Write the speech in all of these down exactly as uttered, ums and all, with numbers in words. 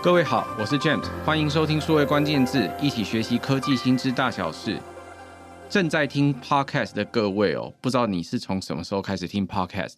各位好，我是 James， 欢迎收听数位关键字，一起学习科技新知大小事。正在听 Podcast 的各位哦，不知道你是从什么时候开始听 Podcast？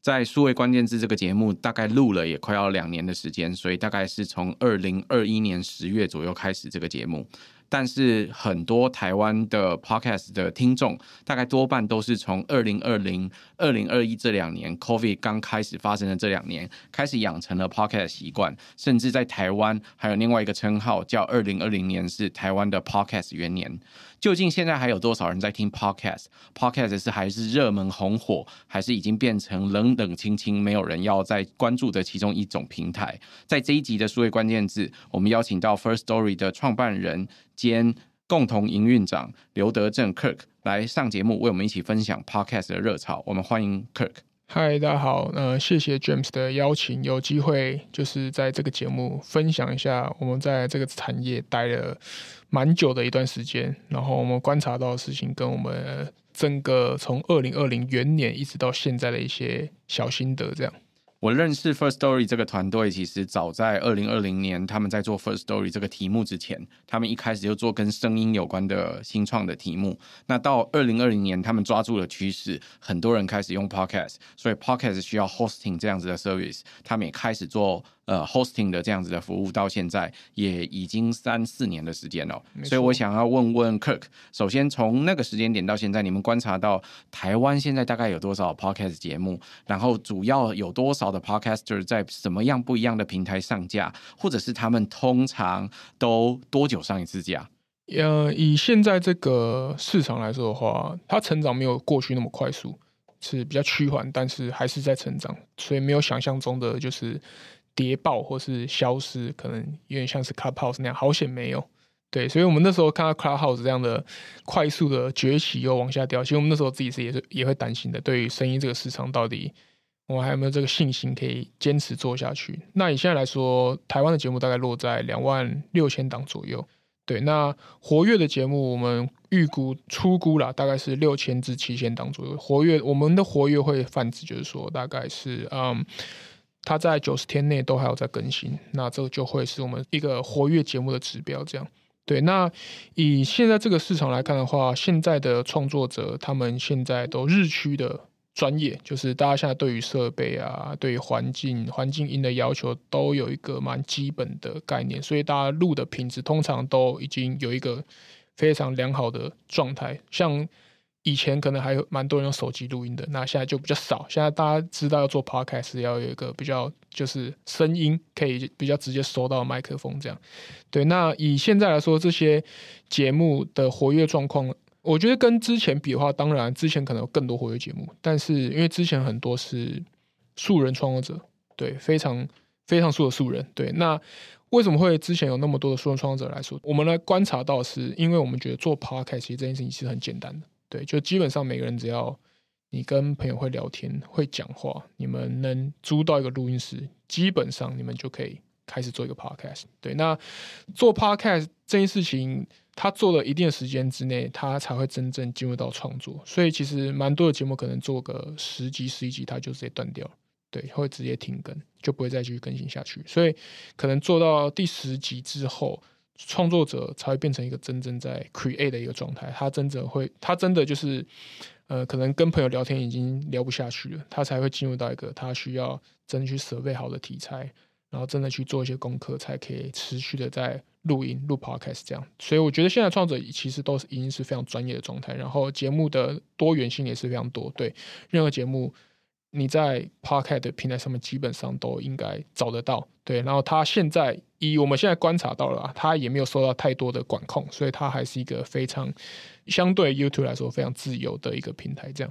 在数位关键字这个节目大概录了也快要两年的时间，所以大概是从二零二一年十月左右开始这个节目。但是很多台湾的 podcast 的听众大概多半都是从二零二零、二零二一这两年 COVID 刚开始发生的这两年开始养成了 podcast 习惯，甚至在台湾还有另外一个称号叫二零二零年是台湾的 podcast 元年。究竟现在还有多少人在听 podcast？ podcast 是还是热门红火，还是已经变成冷冷清清没有人要再关注的其中一种平台？在这一集的数位关键字，我们邀请到 First Story 的创办人兼共同营运长刘德正 Kirk 来上节目，为我们一起分享 Podcast 的热潮。我们欢迎 Kirk。嗨，大家好，呃，谢谢 James 的邀请，有机会就是在这个节目分享一下我们在这个产业待了蛮久的一段时间，然后我们观察到的事情跟我们整个从二零二零元年一直到现在的一些小心得这样。我认识 First Story 这个团队，其实早在二零二零年，他们在做 First Story 这个题目之前，他们一开始就做跟声音有关的新创的题目。那到二零二零年，他们抓住了趋势，很多人开始用 Podcast， 所以 Podcast 需要 hosting 这样子的 service， 他们也开始做呃 hosting 的这样子的服务，到现在也已经三四年的时间了。所以我想要问问 Kirk， 首先从那个时间点到现在，你们观察到台湾现在大概有多少 Podcast 节目，然后主要有多少的 podcaster 在什么样不一样的平台上架，或者是他们通常都多久上一次架？呃，以现在这个市场来说的话，它成长没有过去那么快速，是比较趋缓，但是还是在成长，所以没有想象中的就是跌爆或是消失，可能有点像是 Clubhouse 那样，好险没有。对，所以我们那时候看到 Clubhouse 这样的快速的崛起又往下掉，其实我们那时候自己是 也, 也会担心的，对于声音这个市场到底我们还有没有这个信心可以坚持做下去？那以现在来说，台湾的节目大概落在两万六千档左右。对，那活跃的节目，我们预估初估啦，大概是六千至七千档左右。活跃，我们的活跃会泛指就是说，大概是嗯，它在九十天内都还有在更新，那这就会是我们一个活跃节目的指标。这样，对。那以现在这个市场来看的话，现在的创作者他们现在都日趋的专业，就是大家现在对于设备啊，对于环境环境音的要求都有一个蛮基本的概念，所以大家录的品质通常都已经有一个非常良好的状态。像以前可能还有蛮多人用手机录音的，那现在就比较少。现在大家知道要做 podcast 要有一个比较就是声音可以比较直接收到麦克风这样。对，那以现在来说，这些节目的活跃状况，我觉得跟之前比的话，当然之前可能有更多活跃节目，但是因为之前很多是素人创作者，对，非常非常素的素人。对，那为什么会之前有那么多的素人创作者来说，我们来观察到是因为我们觉得做 podcast 其实这件事情是很简单的，对，就基本上每个人只要你跟朋友会聊天、会讲话，你们能租到一个录音室，基本上你们就可以开始做一个 podcast。 对，那做 podcast 这件事情，他做了一定的时间之内，他才会真正进入到创作。所以其实蛮多的节目可能做个十集、十一集，他就直接断掉了，对，会直接停更，就不会再继续更新下去。所以可能做到第十集之后，创作者才会变成一个真正在 create 的一个状态。他真的会，他真的就是，呃，可能跟朋友聊天已经聊不下去了，他才会进入到一个他需要真的去设备好的题材，然后真的去做一些功课，才可以持续的在录音录 podcast 这样。所以我觉得现在创作者其实都已经是非常专业的状态，然后节目的多元性也是非常多，对，任何节目你在 podcast 的平台上面基本上都应该找得到。对，然后他现在以我们现在观察到了，他也没有受到太多的管控，所以他还是一个非常相对 YouTube 来说非常自由的一个平台这样。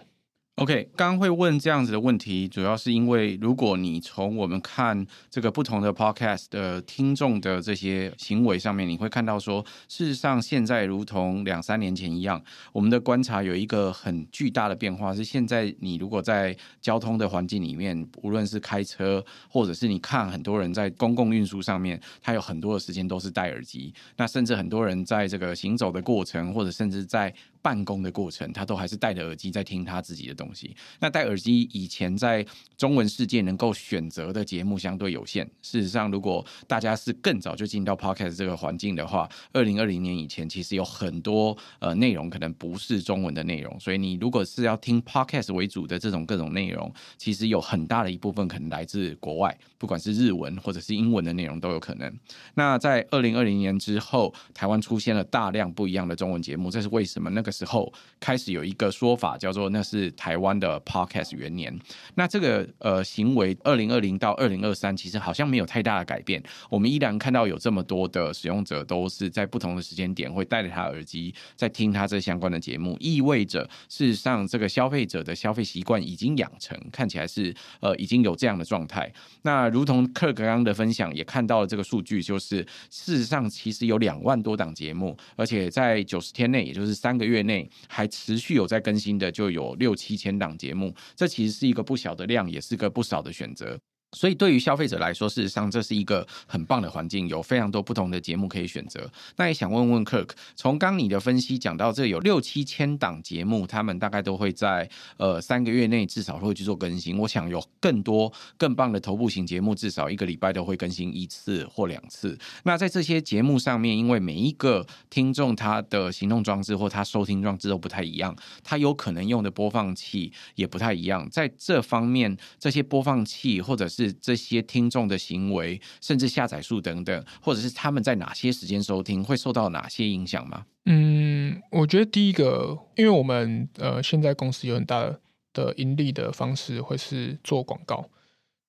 OK， 刚刚会问这样子的问题，主要是因为如果你从我们看这个不同的 podcast 的听众的这些行为上面，你会看到说，事实上现在如同两三年前一样，我们的观察有一个很巨大的变化，是现在你如果在交通的环境里面，无论是开车，或者是你看很多人在公共运输上面，他有很多的时间都是戴耳机，那甚至很多人在这个行走的过程，或者甚至在办公的过程，他都还是戴着耳机在听他自己的东西。那戴耳机以前在中文世界能够选择的节目相对有限，事实上如果大家是更早就进到 Podcast 这个环境的话，二零二零年以前其实有很多呃内容可能不是中文的内容，所以你如果是要听 Podcast 为主的这种各种内容，其实有很大的一部分可能来自国外，不管是日文或者是英文的内容都有可能。那在二零二零年之后，台湾出现了大量不一样的中文节目，这是为什么那个时候开始有一个说法叫做那是台湾的 Podcast 元年。那这个呃行为二零二零到二零二三其实好像没有太大的改变，我们依然看到有这么多的使用者都是在不同的时间点会戴着他耳机在听他这相关的节目，意味着事实上这个消费者的消费习惯已经养成，看起来是呃已经有这样的状态。那如同 Kirk 刚刚的分享也看到了这个数据，就是事实上其实有两万多档节目，而且在九十天内，也就是三个月内还持续有在更新的就有六七千档节目，这其实是一个不小的量，也是个不少的选择。所以对于消费者来说，事实上这是一个很棒的环境，有非常多不同的节目可以选择。那也想问问 Kirk， 从刚你的分析讲到这有六七千档节目，他们大概都会在呃三个月内至少会去做更新，我想有更多更棒的头部型节目至少一个礼拜都会更新一次或两次。那在这些节目上面，因为每一个听众他的行动装置或他收听装置都不太一样，他有可能用的播放器也不太一样，在这方面这些播放器或者是是这些听众的行为，甚至下载数等等，或者是他们在哪些时间收听，会受到哪些影响吗？嗯，我觉得第一个，因为我们呃现在公司有很大的盈利的方式会是做广告，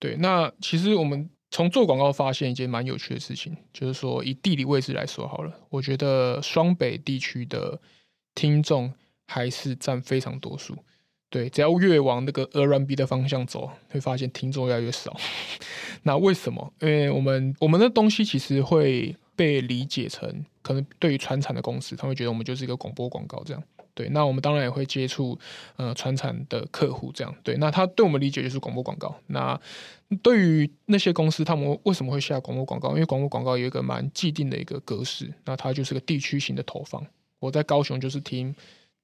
对。那其实我们从做广告发现一件蛮有趣的事情，就是说以地理位置来说好了，我觉得双北地区的听众还是占非常多数。对，只要越往那个 R and B 的方向走，会发现听众越来越少。那为什么？因为我们我们的东西其实会被理解成，可能对于传产的公司，他们会觉得我们就是一个广播广告这样。对，那我们当然也会接触呃传产的客户这样。对，那他对我们理解就是广播广告。那对于那些公司，他们为什么会下广播广告？因为广播广告有一个蛮既定的一个格式，那它就是个地区型的投放。我在高雄就是听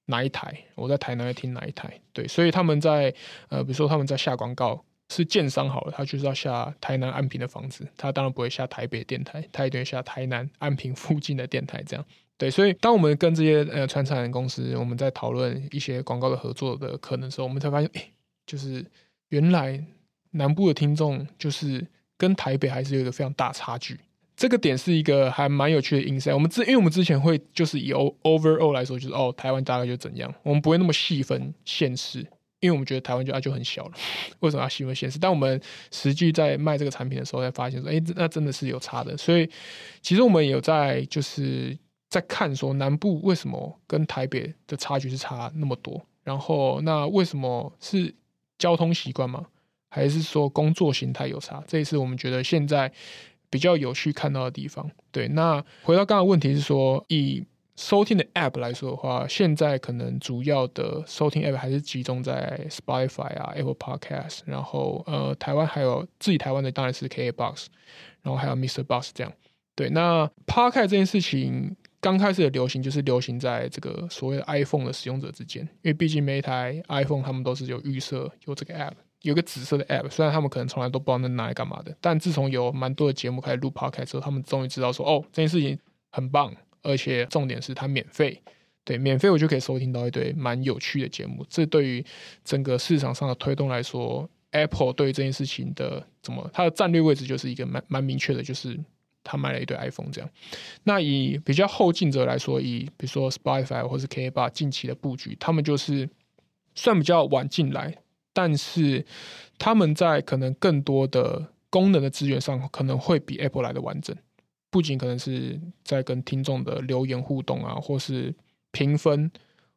哪一台，我在台南听哪一台，对，所以他们在呃，比如说他们在下广告，是建商好了，他就是要下台南安平的房子，他当然不会下台北电台，他一定会下台南安平附近的电台，这样，对，所以当我们跟这些呃传产公司，我们在讨论一些广告的合作的可能的时候，我们才发现，哎、欸，就是原来南部的听众就是跟台北还是有一个非常大差距。这个点是一个还蛮有趣的 insight。我们之因为我们之前会就是以 overall 来说，就是哦，台湾大概就怎样，我们不会那么细分县市，因为我们觉得台湾就啊就很小了，为什么要细分县市？但我们实际在卖这个产品的时候，才发现说，哎，那真的是有差的。所以其实我们有在就是在看说南部为什么跟台北的差距是差那么多，然后那为什么是交通习惯吗？还是说工作形态有差？这也是我们觉得现在比较有趣看到的地方。对，那回到刚刚的问题是说，以收听的 App 来说的话，现在可能主要的收听 App 还是集中在 Spotify 啊 Apple Podcast， 然后呃台湾还有自己台湾的当然是 K K B O X， 然后还有 MixerBox 这样。对，那 Podcast 这件事情刚开始的流行就是流行在这个所谓的 iPhone 的使用者之间，因为毕竟每一台 iPhone 他们都是有预设有这个 App，有个紫色的 app， 虽然他们可能从来都不知道那拿来干嘛的，但自从有蛮多的节目开始录 podcast 之后，他们终于知道说，哦，这件事情很棒，而且重点是它免费，对，免费我就可以收听到一堆蛮有趣的节目。这对于整个市场上的推动来说 ，Apple 对于这件事情的怎么，它的战略位置就是一个蛮蛮明确的，就是他卖了一堆 iPhone 这样。那以比较后进者来说，以比如说 Spotify 或是 K K B O X 近期的布局，他们就是算比较晚进来。但是他们在可能更多的功能的资源上可能会比 Apple 来的完整，不仅可能是在跟听众的留言互动啊，或是评分，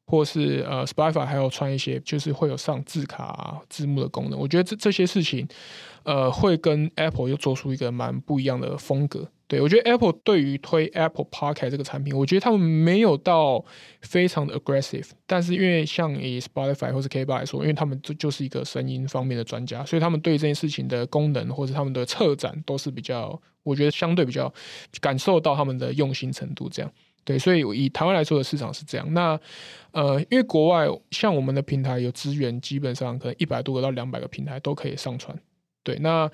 或是呃 Spotify 还有穿一些就是会有上字卡啊字幕的功能。我觉得 这, 这些事情呃会跟 Apple 又做出一个蛮不一样的风格。对，我觉得 Apple 对于推 Apple Podcast 这个产品，我觉得他们没有到非常的 aggressive， 但是因为像以 Spotify 或是 K 八来说，因为他们就是一个声音方面的专家，所以他们对这件事情的功能或者他们的策展都是比较，我觉得相对比较感受到他们的用心程度这样。对，所以以台湾来说的市场是这样。那呃，因为国外像我们的平台有资源，基本上可能一百多个到两百个平台都可以上传。对，那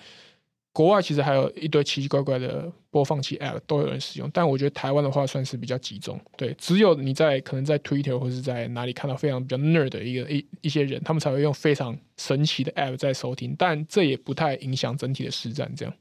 国外其实还有一堆奇奇怪怪的播放器 App 都有人使用，但我觉得台湾的话算是比较集中。对，只有你在可能在 Twitter 或是在哪里看到非常比较 nerd 的一个 一, 一些人，他们才会用非常神奇的 App 在收听，但这也不太影响整体的市占这样。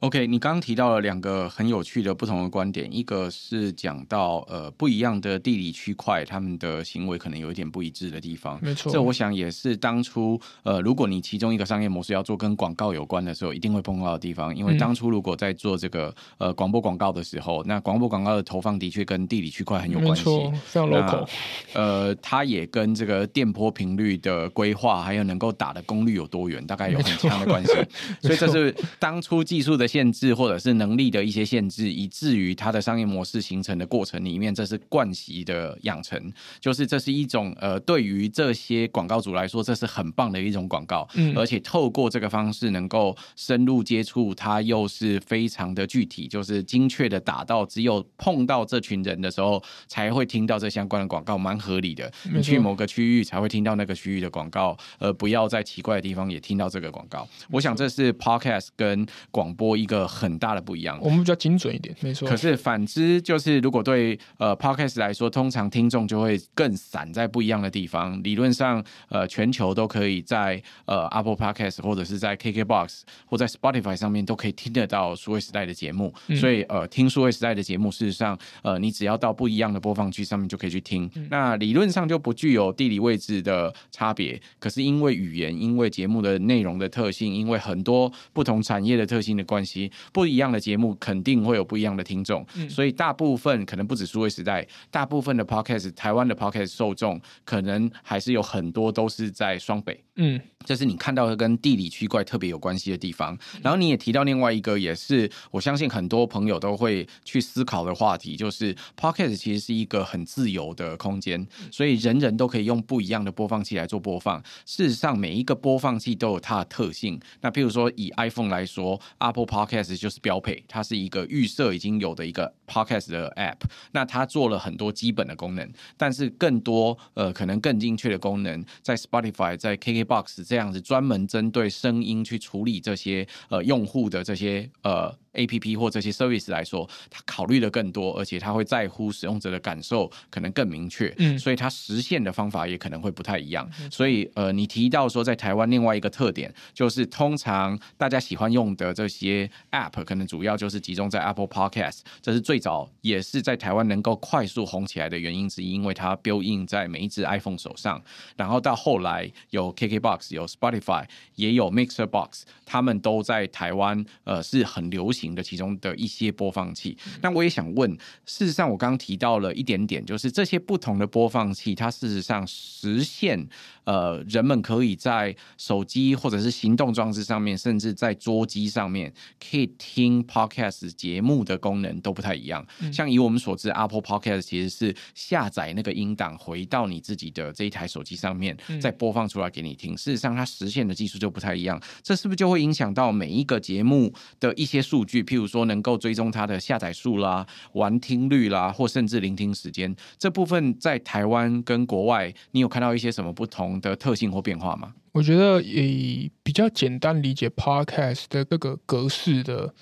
OK， 你刚刚提到了两个很有趣的不同的观点，一个是讲到呃不一样的地理区块，他们的行为可能有一点不一致的地方。没错，这我想也是当初呃，如果你其中一个商业模式要做跟广告有关的时候，一定会碰到的地方。因为当初如果在做这个呃广播广告的时候，那广播广告的投放的确跟地理区块很有关系，没错，非常 local。呃，它也跟这个电波频率的规划，还有能够打的功率有多远，大概有很强的关系。所以这是当初技术的限制或者是能力的一些限制，以至于它的商业模式形成的过程里面，这是惯习的养成，就是这是一种呃，对于这些广告主来说，这是很棒的一种广告、嗯、而且透过这个方式能够深入接触它，又是非常的具体，就是精确的打到只有碰到这群人的时候才会听到这相关的广告，蛮合理的。你去某个区域才会听到那个区域的广告，呃，不要在奇怪的地方也听到这个广告。我想这是 podcast 跟广播一个很大的不一样，我们比较精准一点，没错。可是反之，就是如果对呃 podcast 来说，通常听众就会更散在不一样的地方。理论上，呃，全球都可以在呃 Apple Podcast 或者是在 K K B O X 或在 Spotify 上面都可以听得到数位时代的节目。嗯、所以呃，听数位时代的节目，事实上呃，你只要到不一样的播放区上面就可以去听。嗯、那理论上就不具有地理位置的差别。可是因为语言，因为节目的内容的特性，因为很多不同产业的特性的关系。不一样的节目肯定会有不一样的听众、嗯、所以大部分可能不止数位时代，大部分的 podcast 台湾的 podcast 受众可能还是有很多都是在双北，嗯，这是你看到的跟地理区块特别有关系的地方。然后你也提到另外一个，也是我相信很多朋友都会去思考的话题，就是 podcast 其实是一个很自由的空间，所以人人都可以用不一样的播放器来做播放。事实上每一个播放器都有它的特性，那譬如说以 iPhone 来说， Apple Podcast 就是标配，它是一个预设已经有的一个 podcast 的 app， 那它做了很多基本的功能，但是更多呃可能更精确的功能，在 Spotify 在 K K B O X 这样子专门针对声音去处理这些呃用户的这些呃 app 或这些 service 来说，它考虑的更多，而且它会在乎使用者的感受可能更明确、嗯、所以它实现的方法也可能会不太一样、嗯、所以呃你提到说在台湾另外一个特点，就是通常大家喜欢用的这些App 可能主要就是集中在 Apple Podcast， 这是最早也是在台湾能够快速红起来的原因之一，因为它 build in 在每一只 iPhone 手上。然后到后来有 K K B O X， 有 Spotify， 也有 MixerBox， 他们都在台湾呃是很流行的其中的一些播放器。那我也想问，事实上我刚刚提到了一点点，就是这些不同的播放器，它事实上实现呃人们可以在手机或者是行动装置上面，甚至在桌机上面。可以听 podcast 节目的功能都不太一样，像以我们所知 Apple Podcast 其实是下载那个音档回到你自己的这一台手机上面再播放出来给你听，事实上它实现的技术就不太一样，这是不是就会影响到每一个节目的一些数据，譬如说能够追踪它的下载数啦、完听率啦，或甚至聆听时间，这部分在台湾跟国外你有看到一些什么不同的特性或变化吗？我觉得以比较简单理解 podcast 的各个格式的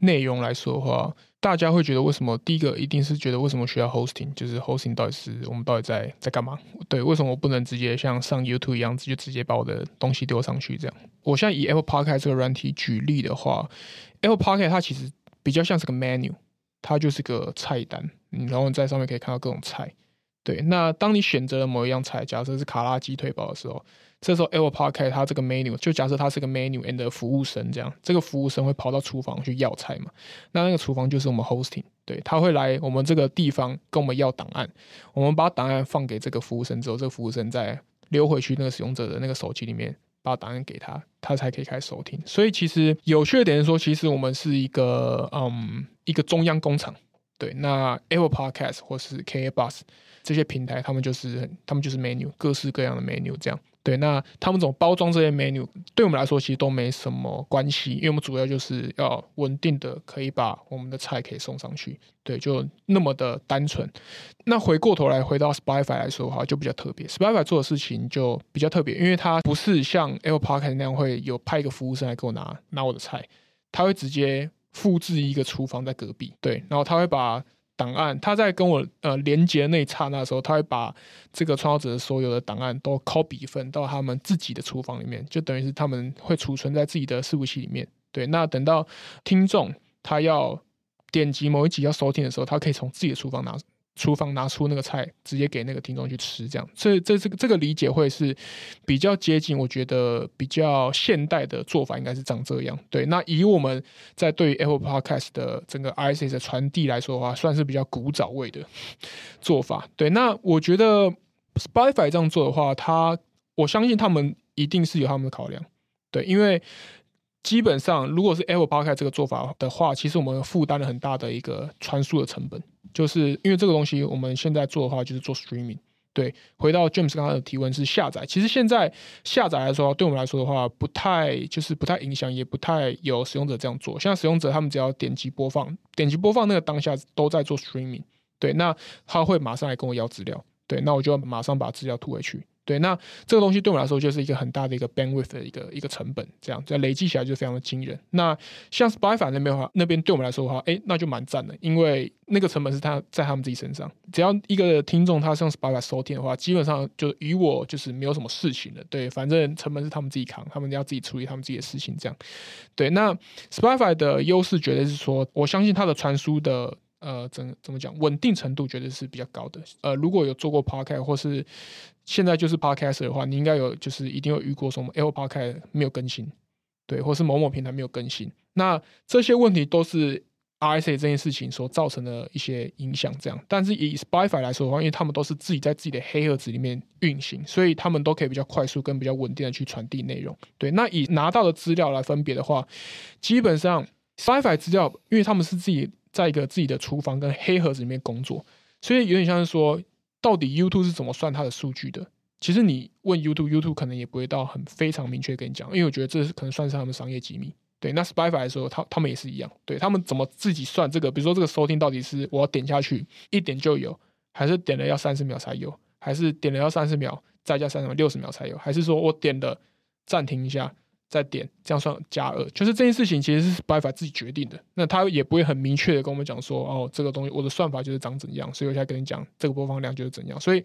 内容来说的话，大家会觉得为什么，第一个一定是觉得为什么需要 hosting， 就是 hosting 到底是我们到底在在干嘛？对，为什么我不能直接像上 YouTube 一样就直接把我的东西丢上去这样？我现在以 Apple Podcast 这个软体举例的话， Apple Podcast 它其实比较像是个 menu， 它就是个菜单，然后你在上面可以看到各种菜。对，那当你选择了某一样菜，假设是卡拉鸡腿堡的时候，这时候 Apple Podcast 它这个 menu 就假设它是个 menu and 服务生这样，这个服务生会跑到厨房去要菜嘛？那那个厨房就是我们 hosting， 对，他会来我们这个地方跟我们要档案，我们把档案放给这个服务生之后，这个服务生再溜回去那个使用者的那个手机里面，把档案给他，他才可以开始收听。所以其实有趣的点是说，其实我们是一个嗯一个中央工厂。对，那 Apple Podcast 或是 K K B O X 这些平台，他们就是他们就是 menu， 各式各样的 menu 这样。对，那他们怎么包装这些 menu 对我们来说其实都没什么关系，因为我们主要就是要稳定的可以把我们的菜可以送上去，对，就那么的单纯。那回过头来回到 Spotify 来说的话就比较特别， Spotify 做的事情就比较特别，因为它不是像 Apple Podcast 那样会有派一个服务生来给我拿拿我的菜，他会直接复制一个厨房在隔壁，对，然后他会把档案，他在跟我呃连接那一刹那的时候，他会把这个创造者所有的档案都 copy 一份到他们自己的厨房里面，就等于是他们会储存在自己的伺服器里面。对，那等到听众他要点击某一集要收听的时候，他可以从自己的厨房拿厨房拿出那个菜，直接给那个听众去吃，这样。这这这个这个理解会是比较接近，我觉得比较现代的做法应该是长这样。对，那以我们在对于 Apple Podcast 的整个 R S S 的传递来说的话，算是比较古早味的做法。对，那我觉得 Spotify 这样做的话，他我相信他们一定是有他们的考量。对，因为基本上如果是 Apple Podcast 这个做法的话，其实我们负担了很大的一个传输的成本，就是因为这个东西我们现在做的话就是做 streaming。 对，回到 James 刚才的提问是下载，其实现在下载来说对我们来说的话不太就是不太影响，也不太有使用者这样做。像使用者他们只要点击播放点击播放那个当下都在做 streaming， 对，那他会马上来跟我要资料，对，那我就马上把资料吐回去，对，那这个东西对我来说就是一个很大的一个 bandwidth 的一个一个成本，这样累积起来就非常的惊人。那像 Spotify 那边的话，那边对我们来说的话，哎，那就蛮赞的，因为那个成本是他在他们自己身上。只要一个听众他是用 Spotify 收听的话，基本上就与我就是没有什么事情了。对，反正成本是他们自己扛，他们要自己处理他们自己的事情，这样。对，那 Spotify 的优势绝对是说，我相信它的传输的。呃，怎怎么讲？稳定程度绝对是比较高的。呃，如果有做过 podcast 或是现在就是 podcaster 的话，你应该有就是一定有遇过什么 Apple Podcast 没有更新，对，或是某某平台没有更新。那这些问题都是 R S A 这件事情所造成的一些影响，这样。但是以 Spotify 来说的话，因为他们都是自己在自己的黑盒子里面运行，所以他们都可以比较快速跟比较稳定的去传递内容。对，那以拿到的资料来分别的话，基本上 Spotify 资料，因为他们是自己。在一个自己的厨房跟黑盒子里面工作，所以有点像是说到底 YouTube 是怎么算它的数据的，其实你问 YouTube， YouTube 可能也不会到很非常明确跟你讲，因为我觉得这可能算是他们商业机密。对，那 Spotify 来说 他, 他们也是一样，对，他们怎么自己算这个，比如说这个收听到底是我要点下去一点就有，还是点了要三十秒才有，还是点了要三十秒再加三十秒六十秒才有，还是说我点了暂停一下再点，这样算加二，就是这件事情其实是 Spotify 自己决定的。那他也不会很明确的跟我们讲说，哦，这个东西我的算法就是长怎样，所以我现在跟你讲这个播放量就是怎样。所以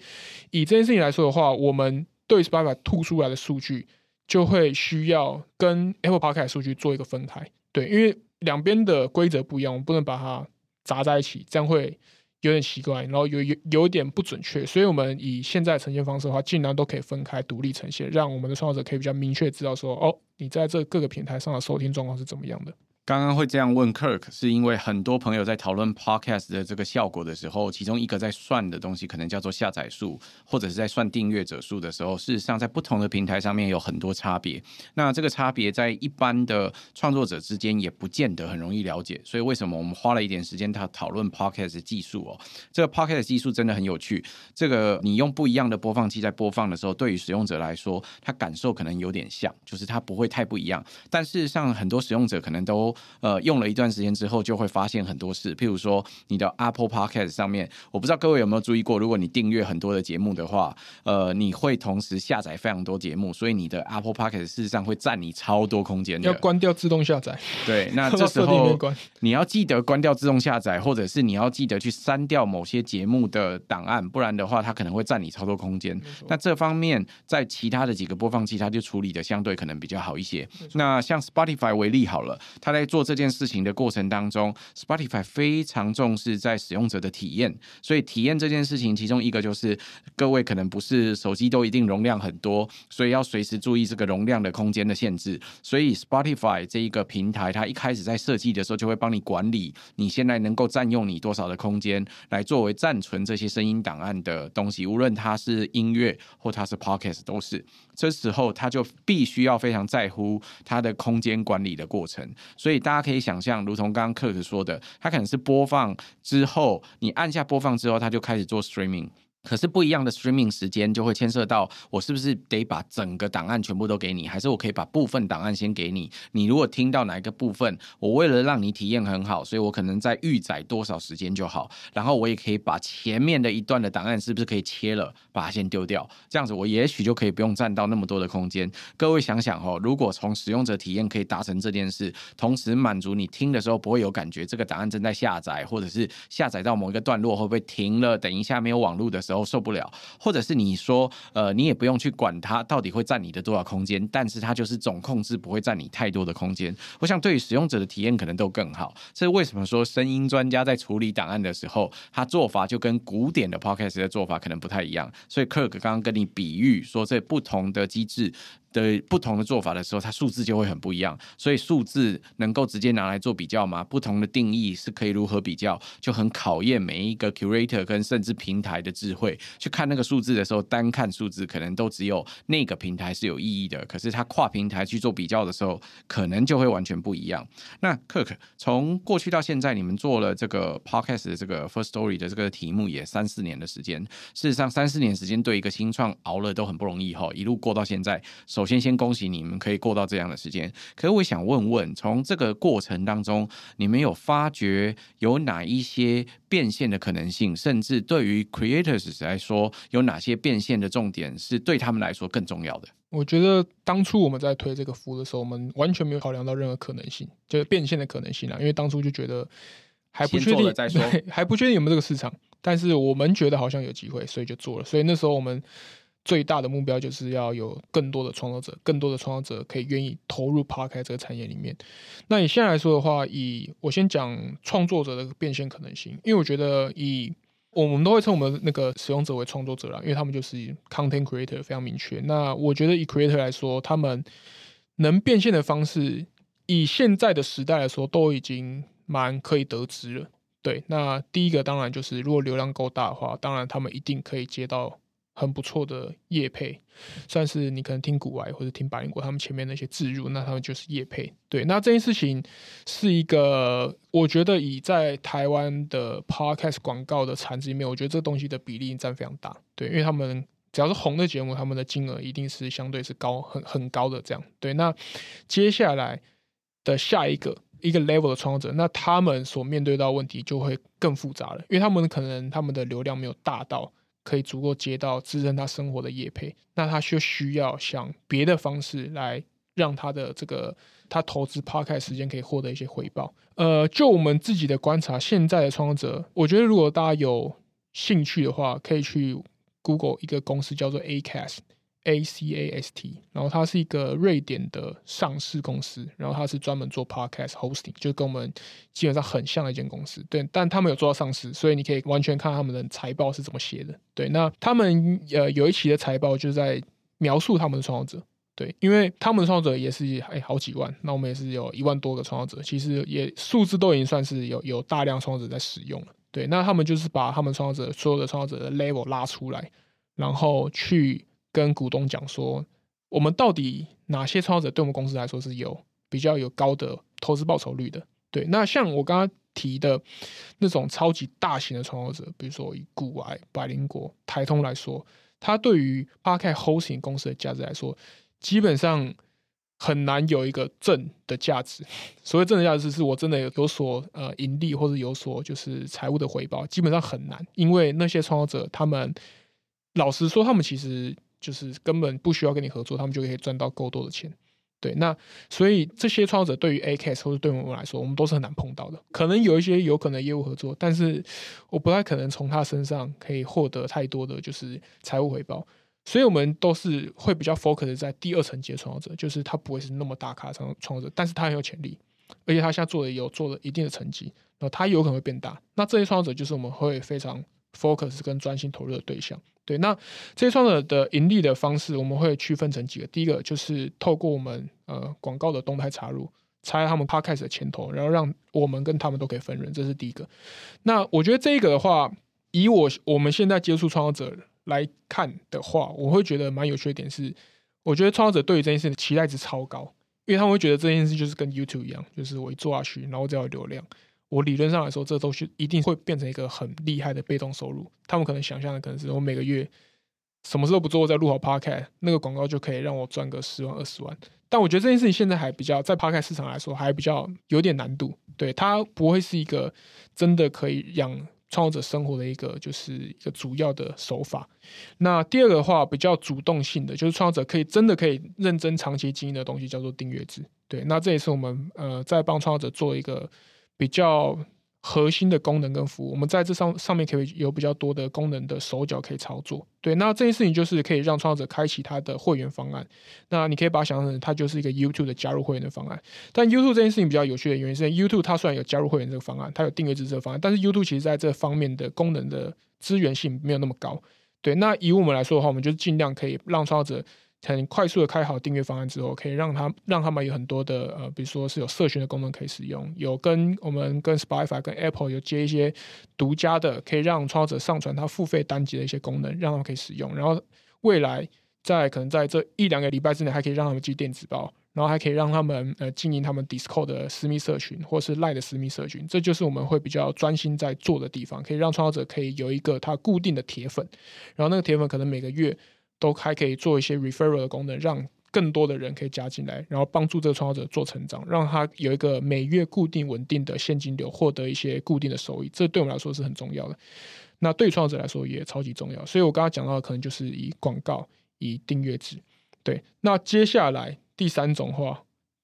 以这件事情来说的话，我们对 Spotify 吐出来的数据就会需要跟 Apple Podcast 数据做一个分开，对，因为两边的规则不一样，我们不能把它杂在一起，这样会有点奇怪，然后有有有点不准确，所以我们以现在呈现方式的话，尽量都可以分开独立呈现，让我们的创作者可以比较明确知道说，哦，你在这各个平台上的收听状况是怎么样的。刚刚会这样问 Kirk 是因为很多朋友在讨论 podcast 的这个效果的时候，其中一个在算的东西可能叫做下载数，或者是在算订阅者数的时候，事实上在不同的平台上面有很多差别，那这个差别在一般的创作者之间也不见得很容易了解，所以为什么我们花了一点时间讨论 podcast 的技术哦？这个 podcast 的技术真的很有趣，这个你用不一样的播放器在播放的时候，对于使用者来说他感受可能有点像，就是他不会太不一样，但事实上很多使用者可能都呃，用了一段时间之后就会发现很多事，譬如说你的 Apple Podcast 上面，我不知道各位有没有注意过，如果你订阅很多的节目的话，呃，你会同时下载非常多节目，所以你的 Apple Podcast 事实上会占你超多空间的，要关掉自动下载。对，那这时候你要记得关掉自动下载，或者是你要记得去删掉某些节目的档案，不然的话它可能会占你超多空间。那这方面在其他的几个播放器它就处理的相对可能比较好一些。那像 Spotify 为例好了，它在做这件事情的过程当中 Spotify 非常重视在使用者的体验，所以体验这件事情其中一个就是各位可能不是手机都一定容量很多，所以要随时注意这个容量的空间的限制，所以 Spotify 这一个平台它一开始在设计的时候就会帮你管理你现在能够占用你多少的空间来作为暂存这些声音档案的东西，无论它是音乐或它是 podcast 都是，这时候它就必须要非常在乎它的空间管理的过程，所以大家可以想象，如同刚刚 Kirk 说的，它可能是播放之后，你按下播放之后它就开始做 streaming，可是不一样的 streaming 时间就会牵涉到我是不是得把整个档案全部都给你，还是我可以把部分档案先给你，你如果听到哪一个部分，我为了让你体验很好，所以我可能在预载多少时间就好，然后我也可以把前面的一段的档案是不是可以切了把它先丢掉，这样子我也许就可以不用占到那么多的空间。各位想想、哦、如果从使用者体验可以达成这件事，同时满足你听的时候不会有感觉这个档案正在下载，或者是下载到某一个段落会不会停了，等一下没有网路的时候受不了，或者是你说、呃、你也不用去管它到底会占你的多少空间，但是它就是总控制不会占你太多的空间，我想对于使用者的体验可能都更好。这是为什么说声音专家在处理档案的时候他做法就跟古典的 podcast 的做法可能不太一样，所以 Kirk 刚刚跟你比喻说这不同的机制的不同的做法的时候，它数字就会很不一样，所以数字能够直接拿来做比较吗？不同的定义是可以如何比较，就很考验每一个 curator 跟甚至平台的智慧。去看那个数字的时候，单看数字可能都只有那个平台是有意义的，可是它跨平台去做比较的时候，可能就会完全不一样。那 Kirk 从过去到现在，你们做了这个 podcast 的这个 First Story 的这个题目也三四年的时间，事实上三四年时间对一个新创熬了都很不容易，一路过到现在，首先先恭喜你们可以过到这样的时间。可是我想问问，从这个过程当中，你们有发觉有哪一些变现的可能性，甚至对于 creators 来说有哪些变现的重点是对他们来说更重要的？我觉得当初我们在推这个服务的时候，我们完全没有考量到任何可能性，就是变现的可能性啦，因为当初就觉得还不确定，先做了再说，对，还不确定有没有这个市场，但是我们觉得好像有机会，所以就做了。所以那时候我们最大的目标就是要有更多的创作者，更多的创作者可以愿意投入 Podcast 这个产业里面。那以现在来说的话，以我先讲创作者的变现可能性，因为我觉得以我们都会称我们那个使用者为创作者啦，因为他们就是 content creator 非常明确。那我觉得以 creator 来说，他们能变现的方式，以现在的时代来说，都已经蛮可以得知了。对，那第一个当然就是如果流量够大的话，当然他们一定可以接到很不错的业配，算是你可能听古玩或者听百灵果他们前面那些置入，那他们就是业配。对，那这件事情是一个我觉得以在台湾的 podcast 广告的产值里面，我觉得这东西的比例占非常大。对，因为他们只要是红的节目，他们的金额一定是相对是高 很, 很高的这样。对，那接下来的下一个一个 level 的创作者，那他们所面对到的问题就会更复杂了，因为他们可能他们的流量没有大到可以足够接到支撑他生活的业配，那他就需要想别的方式来让他的这个他投资 podcast 时间可以获得一些回报。呃，就我们自己的观察，现在的创作者，我觉得如果大家有兴趣的话，可以去 Google 一个公司叫做 Acast A C A S T， 然后它是一个瑞典的上市公司，然后它是专门做 podcast hosting， 就跟我们基本上很像的一间公司。对，但他们有做到上市，所以你可以完全看他们的财报是怎么写的。对，那他们、呃、有一期的财报就在描述他们的创作者。对，因为他们的创作者也是、哎、好几万，那我们也是有一万多个创作者，其实也数字都已经算是 有, 有大量创作者在使用了。对，那他们就是把他们创作者所有的创作者的 level 拉出来，然后去跟股东讲说，我们到底哪些创作者对我们公司来说是有比较有高的投资报酬率的。对，那像我刚刚提的那种超级大型的创作者，比如说以股癌、百灵果、台通来说，他对于 Podcast Hosting 公司的价值来说，基本上很难有一个正的价值。所谓正的价值，是我真的有所、呃、盈利，或者有所就是财务的回报，基本上很难。因为那些创作者，他们老实说，他们其实就是根本不需要跟你合作，他们就可以赚到够多的钱。对，那所以这些创作者对于 Acast 或者对我们来说，我们都是很难碰到的。可能有一些有可能业务合作，但是我不太可能从他身上可以获得太多的就是财务回报。所以我们都是会比较 focus 在第二层级的创作者，就是他不会是那么大咖的创作者，但是他很有潜力，而且他现在做的有做了一定的成绩，然后他有可能会变大。那这些创作者就是我们会非常 focus 跟专心投入的对象。对，那这些创作者的盈利的方式，我们会区分成几个。第一个就是透过我们呃广告的动态插入，插在他们 podcast 的前头，然后让我们跟他们都可以分润，这是第一个。那我觉得这个的话，以我我们现在接触创作者来看的话，我会觉得蛮有趣的点是，我觉得创作者对于这件事的期待值超高，因为他们会觉得这件事就是跟 YouTube 一样，就是我一做下去，然后只要有流量，我理论上来说这都是一定会变成一个很厉害的被动收入。他们可能想象的可能是我每个月什么事都不做，我再录好 podcast， 那个广告就可以让我赚个十万二十万。但我觉得这件事情现在还比较，在 podcast 市场来说还比较有点难度，对，它不会是一个真的可以让创作者生活的一个就是一个主要的手法。那第二个的话比较主动性的，就是创作者可以真的可以认真长期经营的东西叫做订阅制，对，那这也是我们呃在帮创作者做一个比较核心的功能跟服务，我们在这 上, 上面可以有比较多的功能的手脚可以操作，对，那这件事情就是可以让创作者开启他的会员方案，那你可以把它想象成它就是一个 YouTube 的加入会员的方案。但 YouTube 这件事情比较有趣的原因是 YouTube 它虽然有加入会员这个方案，它有订阅制这个方案，但是 YouTube 其实在这方面的功能的资源性没有那么高，对，那以我们来说的话，我们就是尽量可以让创作者很快速的开好订阅方案之后，可以让他让他们有很多的呃，比如说是有社群的功能可以使用，有跟我们跟 Spotify 跟 Apple 有接一些独家的可以让创作者上传他付费单集的一些功能，让他们可以使用，然后未来在可能在这一两个礼拜之内还可以让他们寄电子报，然后还可以让他们呃经营他们 Discord 的私密社群或是 Line 的私密社群，这就是我们会比较专心在做的地方，可以让创作者可以有一个他固定的铁粉，然后那个铁粉可能每个月都还可以做一些 referral 的功能，让更多的人可以加进来，然后帮助这个创作者做成长，让他有一个每月固定稳定的现金流，获得一些固定的收益，这对我们来说是很重要的，那对创作者来说也超级重要。所以我刚刚讲到的可能就是以广告以订阅制，对，那接下来第三种话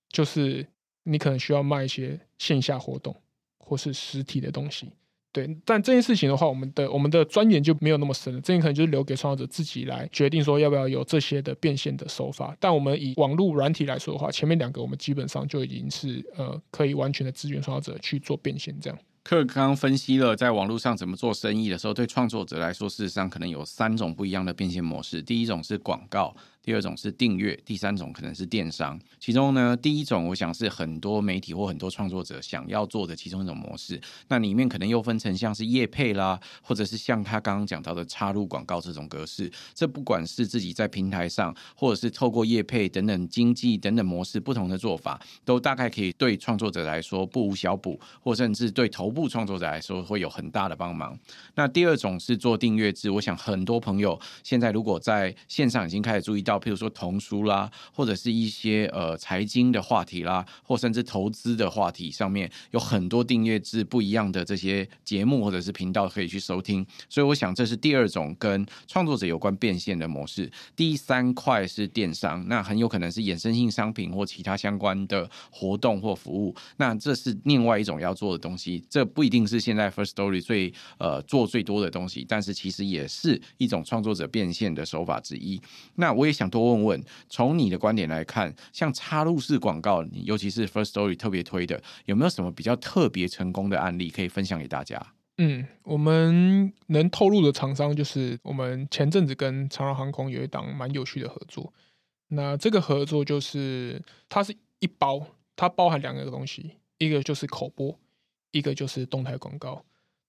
就是你可能需要卖一些线下活动或是实体的东西，对，但这件事情的话我们的我们的钻研就没有那么深了，这件可能就是留给创作者自己来决定说要不要有这些的变现的手法。但我们以网络软体来说的话，前面两个我们基本上就已经是呃可以完全的支援创作者去做变现这样。Kirk 刚刚分析了在网络上怎么做生意的时候，对创作者来说事实上可能有三种不一样的变现模式，第一种是广告，第二种是订阅，第三种可能是电商。其中呢，第一种我想是很多媒体或很多创作者想要做的其中一种模式，那里面可能又分成像是业配啦，或者是像他刚刚讲到的插入广告这种格式，这不管是自己在平台上或者是透过业配等等经济等等模式不同的做法，都大概可以对创作者来说不无小补，或甚至对头部创作者来说会有很大的帮忙。那第二种是做订阅制，我想很多朋友现在如果在线上已经开始注意到譬如说童书啦，或者是一些呃财经的话题啦，或甚至投资的话题上面有很多订阅制不一样的这些节目或者是频道可以去收听，所以我想这是第二种跟创作者有关变现的模式。第三块是电商，那很有可能是衍生性商品或其他相关的活动或服务，那这是另外一种要做的东西，这不一定是现在 First Story 最呃做最多的东西，但是其实也是一种创作者变现的手法之一。那我也想想多问问，从你的观点来看，像插入式广告，尤其是 First Story 特别推的，有没有什么比较特别成功的案例可以分享给大家？嗯，我们能透露的厂商就是我们前阵子跟长荣航空有一档蛮有趣的合作。那这个合作就是它是一包，它包含两个东西，一个就是口播，一个就是动态广告。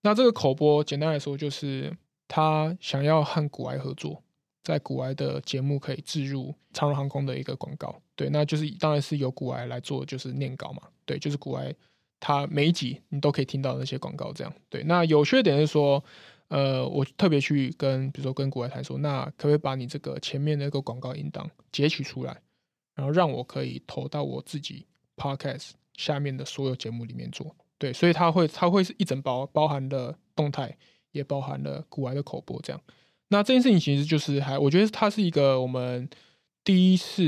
那这个口播简单来说就是他想要和股癌合作，在股癌的节目可以置入长荣航空的一个广告，对，那就是当然是由股癌来做，就是念稿嘛，对，就是股癌它每一集你都可以听到那些广告这样，对，那有缺点是说呃，我特别去跟比如说跟股癌谈说，那可不可以把你这个前面那个广告音档截取出来，然后让我可以投到我自己 podcast 下面的所有节目里面做，对，所以它会它会是一整包，包含了动态也包含了股癌的口播这样。那这件事情其实就是还我觉得它是一个我们第一次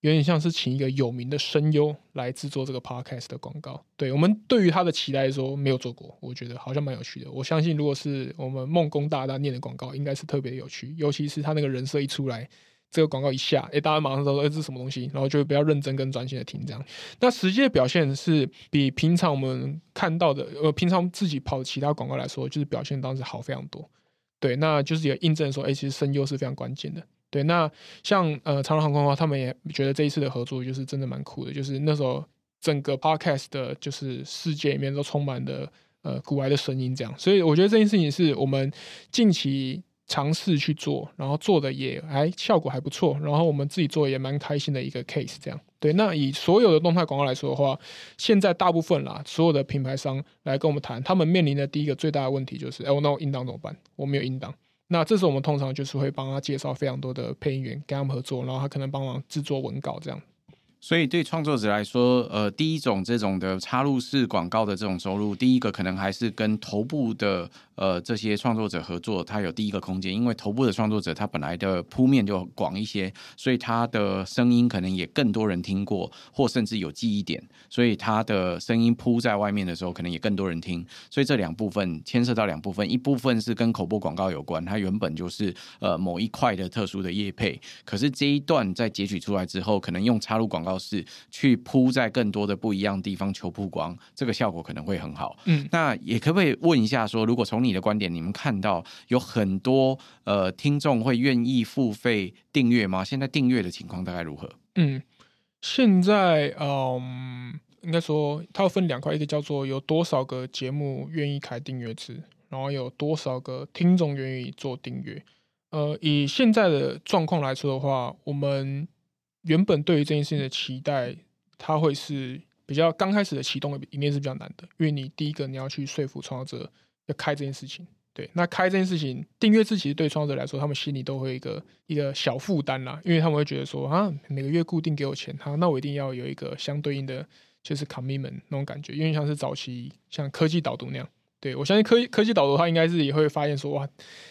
有点像是请一个有名的声优来制作这个 podcast 的广告，对，我们对于它的期待说没有做过，我觉得好像蛮有趣的，我相信如果是我们梦工大大念的广告应该是特别有趣，尤其是他那个人设一出来，这个广告一下、欸、大家马上说、欸、这是什么东西，然后就比较认真跟专心的听这样。那实际的表现是比平常我们看到的呃，平常自己跑的其他广告来说就是表现当时好非常多，对，那就是有印证说、欸、其实声优是非常关键的，对，那像呃长荣航空的话，他们也觉得这一次的合作就是真的蛮酷的，就是那时候整个 podcast 的就是世界里面都充满了呃古来的声音这样，所以我觉得这件事情是我们近期尝试去做，然后做的也还效果还不错，然后我们自己做也蛮开心的一个 case 这样。对，那以所有的动态广告来说的话，现在大部分啦，所有的品牌商来跟我们谈，他们面临的第一个最大的问题就是，哎，我那我音档怎么办？我没有音档。那这时候我们通常就是会帮他介绍非常多的配音员，跟他们合作，然后他可能帮忙制作文稿这样。所以对创作者来说，呃，第一种这种的插入式广告的这种收入，第一个可能还是跟头部的呃这些创作者合作，它有第一个空间，因为头部的创作者他本来的铺面就广一些，所以他的声音可能也更多人听过，或甚至有记忆点，所以他的声音铺在外面的时候，可能也更多人听。所以这两部分牵涉到两部分，一部分是跟口播广告有关，它原本就是呃某一块的特殊的业配，可是这一段在截取出来之后，可能用插入广告。是去铺在更多的不一样地方求曝光，这个效果可能会很好。嗯，那也可不可以问一下说，如果从你的观点，你们看到有很多呃听众会愿意付费订阅吗？现在订阅的情况大概如何？嗯，现在嗯，应该说它要分两块，一个叫做有多少个节目愿意开订阅制，然后有多少个听众愿意做订阅。呃，以现在的状况来说的话，我们。原本对于这件事情的期待，它会是比较刚开始的启动，一定是比较难的，因为你第一个你要去说服创作者要开这件事情，对，那开这件事情，订阅制其实对创作者来说，他们心里都会有一个一个小负担啦，因为他们会觉得说啊，每个月固定给我钱，哈、啊，那我一定要有一个相对应的，就是 commitment 那种感觉，因为像是早期像科技导读那样，对我相信科技科技导读他应该是也会发现说哇，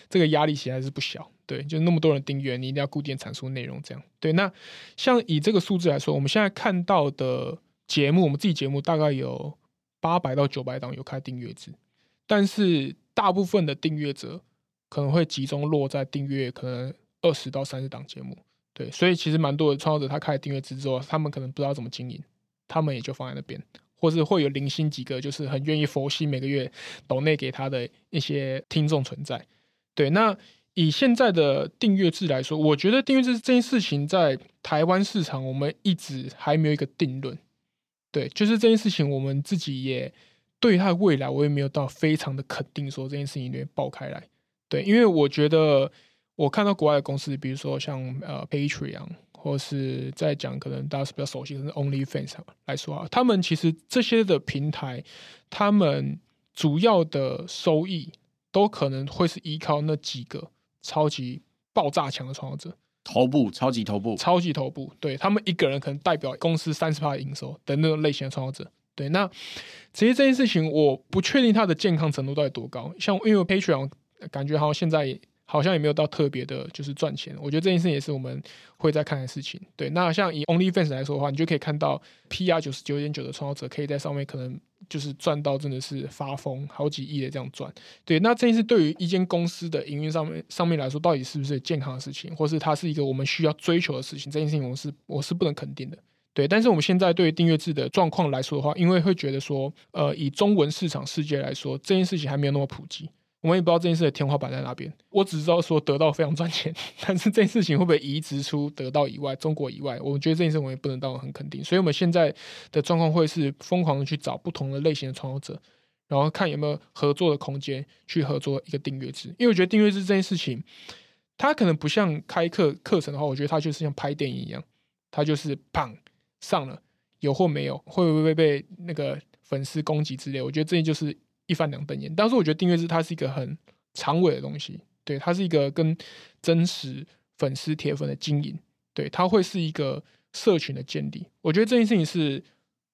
这个压力其实还是不小。对，就那么多人订阅，你一定要固定产出内容这样。对，那像以这个数字来说，我们现在看到的节目，我们自己节目大概有八百到九百档有开订阅制，但是大部分的订阅者可能会集中落在订阅可能二十到三十档节目。对，所以其实蛮多的创作者他开了订阅制之后，他们可能不知道怎么经营，他们也就放在那边。或是会有零星几个就是很愿意佛系每个月抖内给他的一些听众存在。对，那以现在的订阅制来说，我觉得订阅制这件事情在台湾市场我们一直还没有一个定论。对，就是这件事情我们自己也对它的未来我也没有到非常的肯定说这件事情能爆开来。对，因为我觉得我看到国外的公司，比如说像、呃、Patreon 或是在讲可能大家比较熟悉的 OnlyFans 来说，他们其实这些的平台他们主要的收益都可能会是依靠那几个超级爆炸强的创作者，头部超级头部超级头部，对，他们一个人可能代表公司 百分之三十 的营收的那种类型的创作者。对，那其实这件事情我不确定它的健康程度到底多高，像因为 Patreon 感觉好像现在好像也没有到特别的就是赚钱，我觉得这件事情也是我们会在看的事情。对，那像以 OnlyFans 来说的话，你就可以看到 P R 九十九点九 的创作者可以在上面可能就是赚到真的是发疯好几亿的这样赚。对，那这件事对于一间公司的营运上面上面来说，到底是不是健康的事情，或是它是一个我们需要追求的事情，这件事情我是我是不能肯定的。对，但是我们现在对于订阅制的状况来说的话，因为会觉得说呃，以中文市场世界来说，这件事情还没有那么普及，我们也不知道这件事的天花板在哪边。我只知道说得到非常赚钱，但是这件事情会不会移植出得到以外中国以外，我觉得这件事我们也不能到很肯定。所以我们现在的状况会是疯狂的去找不同的类型的创作者，然后看有没有合作的空间去合作一个订阅制。因为我觉得订阅制这件事情它可能不像开课课程的话，我觉得它就是像拍电影一样，它就是砰上了，有或没有，会不会被那个粉丝攻击之类，我觉得这就是一翻两瞪眼。但是我觉得订阅制它是一个很长尾的东西，对，它是一个跟真实粉丝铁粉的经营，对，它会是一个社群的建立。我觉得这件事情是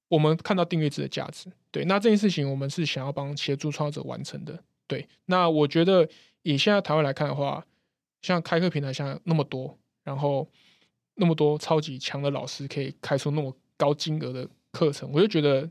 我们看到订阅制的价值，对，那这件事情我们是想要帮协助创作者完成的，对。那我觉得以现在台湾来看的话，像开课平台现在那么多，然后那么多超级强的老师可以开出那么高金额的课程，我就觉得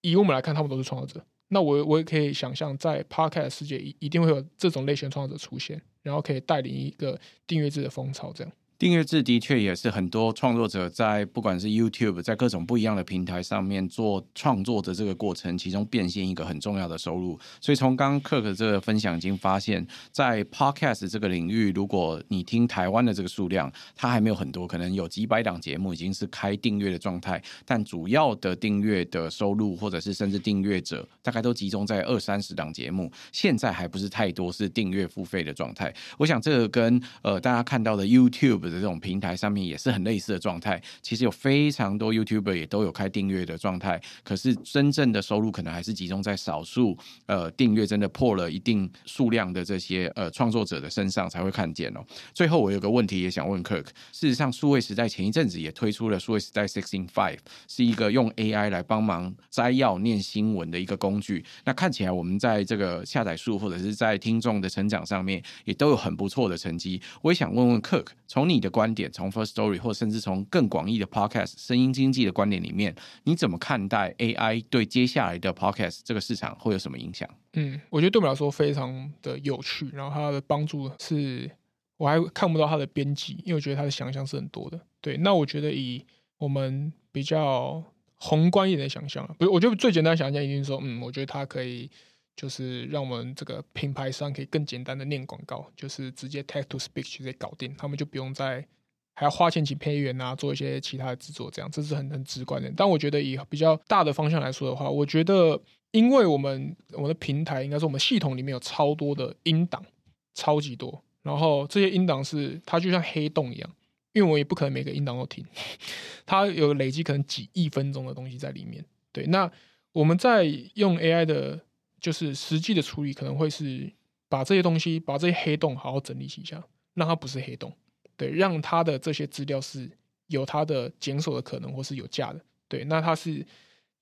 以我们来看，他们都是创作者。那 我, 我也可以想象在 Podcast 世界一定会有这种类型的创作者出现，然后可以带领一个订阅制的风潮这样。订阅制的确也是很多创作者在不管是 YouTube 在各种不一样的平台上面做创作的这个过程，其中变现一个很重要的收入。所以从刚刚 Kirk 这个分享已经发现，在 Podcast 这个领域，如果你听台湾的这个数量，它还没有很多，可能有几百档节目已经是开订阅的状态，但主要的订阅的收入或者是甚至订阅者大概都集中在二三十档节目，现在还不是太多是订阅付费的状态。我想这个跟呃大家看到的 YouTube YouTube 的这种平台上面也是很类似的状态，其实有非常多 YouTuber 也都有开订阅的状态，可是真正的收入可能还是集中在少数呃订阅真的破了一定数量的这些呃创作者的身上才会看见哦。最后我有个问题也想问 Kirk， 事实上数位时代前一阵子也推出了数位时代一六五，是一个用 A I 来帮忙摘要念新闻的一个工具，那看起来我们在这个下载数或者是在听众的成长上面也都有很不错的成绩。我也想问问 Kirk， 从你的观点，从 First Story 或甚至从更广义的 Podcast 声音经济的观点里面，你怎么看待 A I 对接下来的 Podcast 这个市场会有什么影响？嗯，我觉得对我们来说非常的有趣，然后它的帮助是我还看不到它的边际，因为我觉得它的想象是很多的。对，那我觉得以我们比较宏观一点的想象，不是，我觉得最简单的想象一定是说，嗯，我觉得它可以就是让我们这个品牌商可以更简单的念广告，就是直接 text to speech 直接搞定，他们就不用再还要花钱请配音啊，做一些其他的制作，这样这是很很直观的。但我觉得以比较大的方向来说的话，我觉得因为我们我们的平台应该说我们系统里面有超多的音档，超级多，然后这些音档是它就像黑洞一样。因为我也不可能每个音档都听，它有累积可能几亿分钟的东西在里面。对，那我们在用 A I 的就是实际的处理，可能会是把这些东西把这些黑洞好好整理一下，让它不是黑洞，对，让它的这些资料是有它的检索的可能或是有价的。对，那它是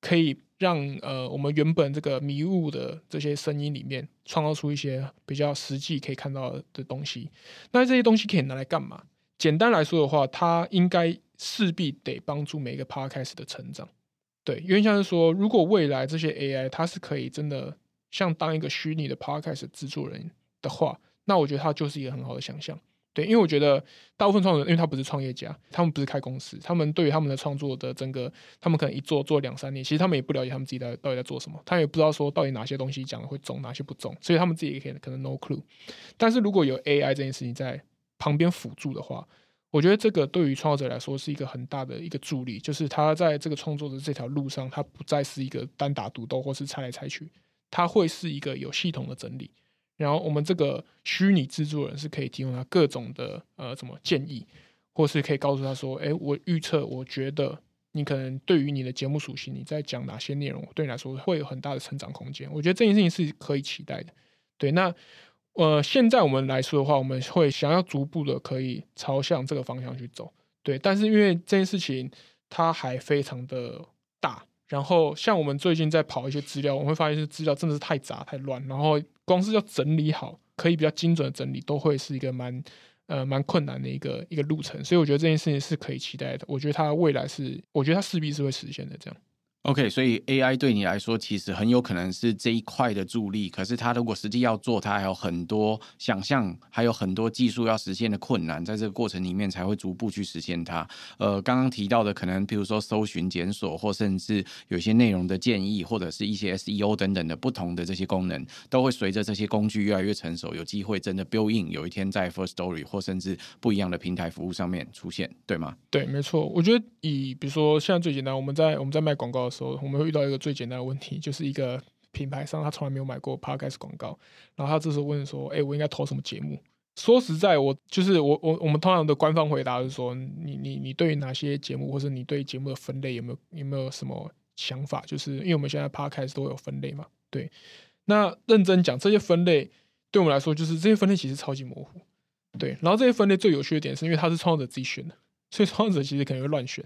可以让呃我们原本这个迷雾的这些声音里面创造出一些比较实际可以看到的东西。那这些东西可以拿来干嘛？简单来说的话，它应该势必得帮助每一个 podcast 的成长。对，因为像是说，如果未来这些 A I 它是可以真的像当一个虚拟的 podcast 的制作人的话，那我觉得它就是一个很好的想象。对，因为我觉得大部分创作者，因为他不是创业家，他们不是开公司，他们对于他们的创作的整个，他们可能一做做两三年，其实他们也不了解他们自己到底在做什么，他们也不知道说到底哪些东西讲的会中，哪些不中，所以他们自己也可能 no clue。但是如果有 A I 这件事情在旁边辅助的话，我觉得这个对于创作者来说是一个很大的一个助力，就是他在这个创作的这条路上，他不再是一个单打独斗或是猜来猜去，他会是一个有系统的整理。然后我们这个虚拟制作人是可以提供他各种的呃什么建议，或是可以告诉他说，哎，我预测，我觉得你可能对于你的节目属性，你在讲哪些内容，对你来说会有很大的成长空间。我觉得这件事情是可以期待的。对，那。呃，现在我们来说的话，我们会想要逐步的可以朝向这个方向去走，对。但是因为这件事情它还非常的大，然后像我们最近在跑一些资料，我们会发现是资料真的是太杂太乱，然后光是要整理好，可以比较精准的整理，都会是一个蛮呃蛮困难的一个一个路程。所以我觉得这件事情是可以期待的，我觉得它未来是，我觉得它势必是会实现的这样。OK， 所以 A I 对你来说其实很有可能是这一块的助力，可是它如果实际要做，它还有很多想象，还有很多技术要实现的困难，在这个过程里面才会逐步去实现它。呃，刚刚提到的可能比如说搜寻检索，或甚至有些内容的建议，或者是一些 S E O 等等的不同的这些功能，都会随着这些工具越来越成熟，有机会真的 build in， 有一天在 First Story 或甚至不一样的平台服务上面出现，对吗？对，没错。我觉得以比如说现在最简单，我们在我们在卖广告的时候，我们会遇到一个最简单的问题，就是一个品牌商他从来没有买过 podcast 广告，然后他这时候问说：“哎、欸，我应该投什么节目？”说实在，我就是我我我们通常的官方回答是说：“你你你对于哪些节目，或是你对节目的分类有没有有没有什么想法？就是因为我们现在 podcast 都有分类嘛，对。那认真讲，这些分类对我们来说，就是这些分类其实超级模糊，对。然后这些分类最有趣的点是因为它是创作者自己选的，所以创作者其实可能会乱选。”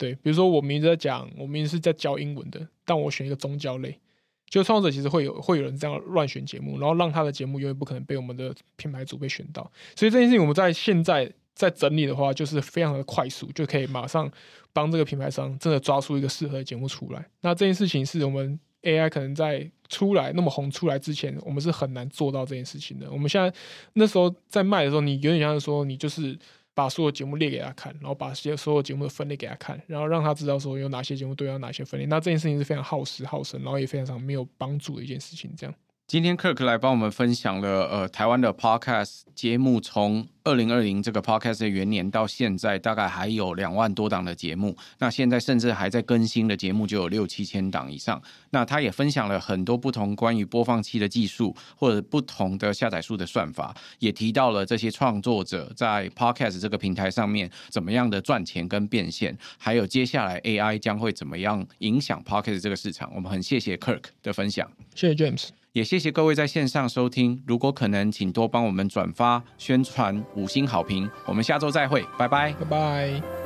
对，比如说我明明在讲，我明明是在教英文的，但我选一个宗教类，就创作者其实会有会有人这样乱选节目，然后让他的节目永远不可能被我们的品牌组被选到。所以这件事情我们在现在在整理的话，就是非常的快速，就可以马上帮这个品牌商真的抓出一个适合的节目出来。那这件事情是我们 A I 可能在出来那么红出来之前，我们是很难做到这件事情的。我们现在那时候在卖的时候，你有点像是说你就是。把所有节目列给他看，然后把所有节目的分类给他看，然后让他知道说有哪些节目对到哪些分类。那这件事情是非常耗时耗神，然后也非常没有帮助的一件事情这样。今天 Kirk 来帮我们分享了呃台湾的 Podcast 节目，从二零二零这个 Podcast 的元年到现在，大概还有两万多档的节目。那现在甚至还在更新的节目就有六七千档以上。那他也分享了很多不同关于播放器的技术，或者不同的下载数的算法，也提到了这些创作者在 Podcast 这个平台上面怎么样的赚钱跟变现，还有接下来 A I 将会怎么样影响 Podcast 这个市场。我们很谢谢 Kirk 的分享，谢谢 James。也谢谢各位在线上收听，如果可能请多帮我们转发宣传五星好评，我们下周再会，拜拜拜拜。